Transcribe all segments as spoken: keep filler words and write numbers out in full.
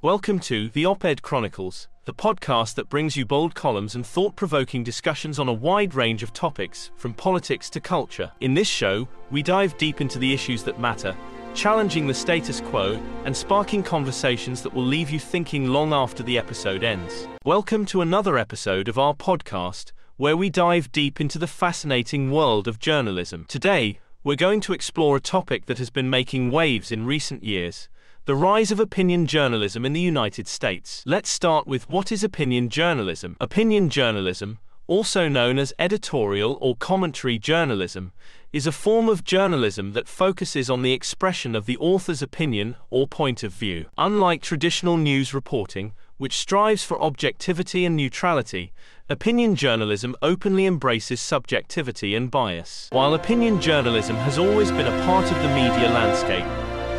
Welcome to The Op-Ed Chronicles, the podcast that brings you bold columns and thought-provoking discussions on a wide range of topics, from politics to culture. In this show, we dive deep into the issues that matter, challenging the status quo and sparking conversations that will leave you thinking long after the episode ends. Welcome to another episode of our podcast, where we dive deep into the fascinating world of journalism. Today, we're going to explore a topic that has been making waves in recent years: the rise of opinion journalism in the United States. Let's start with what is opinion journalism. Opinion journalism, also known as editorial or commentary journalism, is a form of journalism that focuses on the expression of the author's opinion or point of view. Unlike traditional news reporting, which strives for objectivity and neutrality, opinion journalism openly embraces subjectivity and bias. While opinion journalism has always been a part of the media landscape,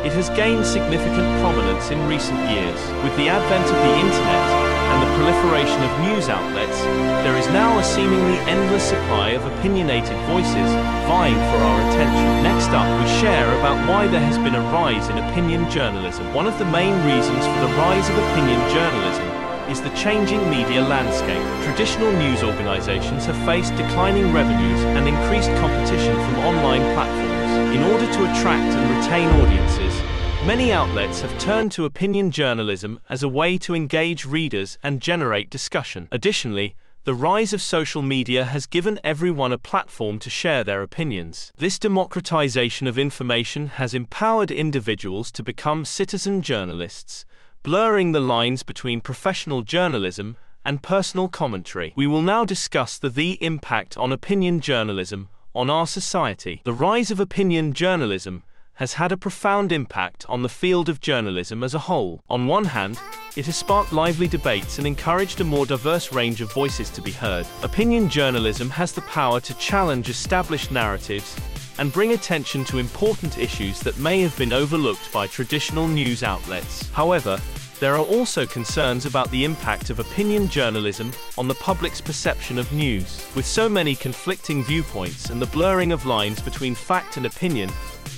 it has gained significant prominence in recent years. With the advent of the internet and the proliferation of news outlets, there is now a seemingly endless supply of opinionated voices vying for our attention. Next up, we share about why there has been a rise in opinion journalism. One of the main reasons for the rise of opinion journalism is the changing media landscape. Traditional news organizations have faced declining revenues and increased competition from online platforms. In order to attract and retain audiences, many outlets have turned to opinion journalism as a way to engage readers and generate discussion. Additionally, the rise of social media has given everyone a platform to share their opinions. This democratization of information has empowered individuals to become citizen journalists, blurring the lines between professional journalism and personal commentary. We will now discuss the, the impact on opinion journalism on our society. The rise of opinion journalism has had a profound impact on the field of journalism as a whole. On one hand, it has sparked lively debates and encouraged a more diverse range of voices to be heard. Opinion journalism has the power to challenge established narratives and bring attention to important issues that may have been overlooked by traditional news outlets. However, there are also concerns about the impact of opinion journalism on the public's perception of news. With so many conflicting viewpoints and the blurring of lines between fact and opinion,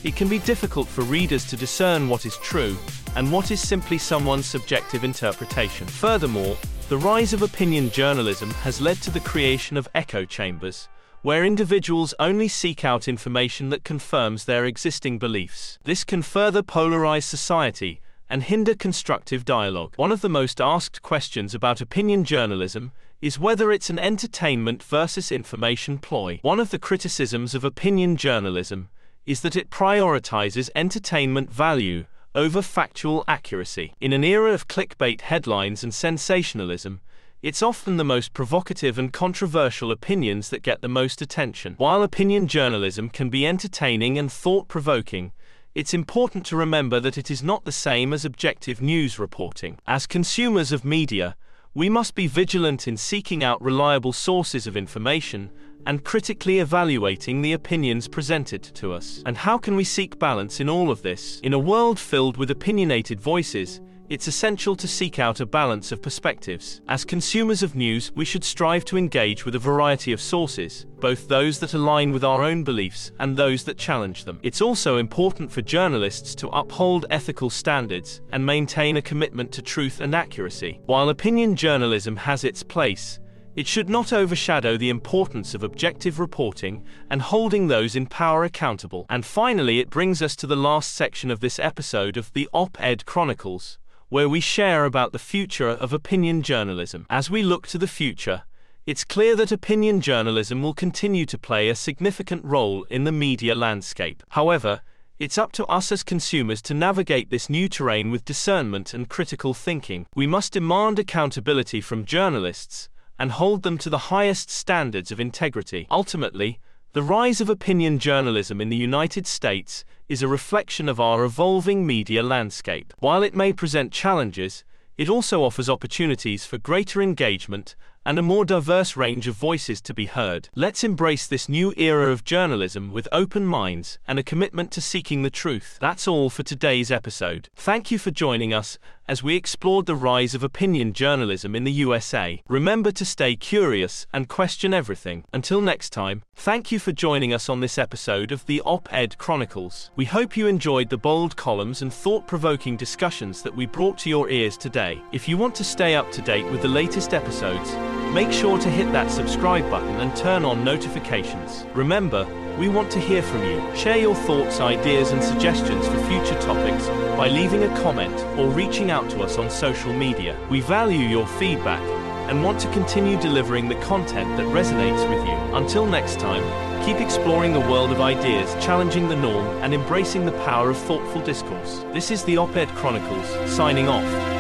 it can be difficult for readers to discern what is true and what is simply someone's subjective interpretation. Furthermore, the rise of opinion journalism has led to the creation of echo chambers, where individuals only seek out information that confirms their existing beliefs. This can further polarize society and hinder constructive dialogue. One of the most asked questions about opinion journalism is whether it's an entertainment versus information ploy. One of the criticisms of opinion journalism is that it prioritizes entertainment value over factual accuracy. In an era of clickbait headlines and sensationalism, it's often the most provocative and controversial opinions that get the most attention. While opinion journalism can be entertaining and thought-provoking, it's important to remember that it is not the same as objective news reporting. As consumers of media, we must be vigilant in seeking out reliable sources of information and critically evaluating the opinions presented to us. And how can we seek balance in all of this? In a world filled with opinionated voices, it's essential to seek out a balance of perspectives. As consumers of news, we should strive to engage with a variety of sources, both those that align with our own beliefs and those that challenge them. It's also important for journalists to uphold ethical standards and maintain a commitment to truth and accuracy. While opinion journalism has its place, it should not overshadow the importance of objective reporting and holding those in power accountable. And finally, it brings us to the last section of this episode of the Op-Ed Chronicles, where we share about the future of opinion journalism. As we look to the future, it's clear that opinion journalism will continue to play a significant role in the media landscape. However, it's up to us as consumers to navigate this new terrain with discernment and critical thinking. We must demand accountability from journalists and hold them to the highest standards of integrity. Ultimately, the rise of opinion journalism in the United States is a reflection of our evolving media landscape. While it may present challenges, it also offers opportunities for greater engagement and a more diverse range of voices to be heard. Let's embrace this new era of journalism with open minds and a commitment to seeking the truth. That's all for today's episode. Thank you for joining us as we explored the rise of opinion journalism in the U S A. Remember to stay curious and question everything. Until next time, thank you for joining us on this episode of the Op-Ed Chronicles. We hope you enjoyed the bold columns and thought-provoking discussions that we brought to your ears today. If you want to stay up to date with the latest episodes, make sure to hit that subscribe button and turn on notifications. Remember, we want to hear from you. Share your thoughts, ideas, and suggestions for future topics by leaving a comment or reaching out to us on social media. We value your feedback and want to continue delivering the content that resonates with you. Until next time, keep exploring the world of ideas, challenging the norm, and embracing the power of thoughtful discourse. This is the Op-Ed Chronicles, signing off.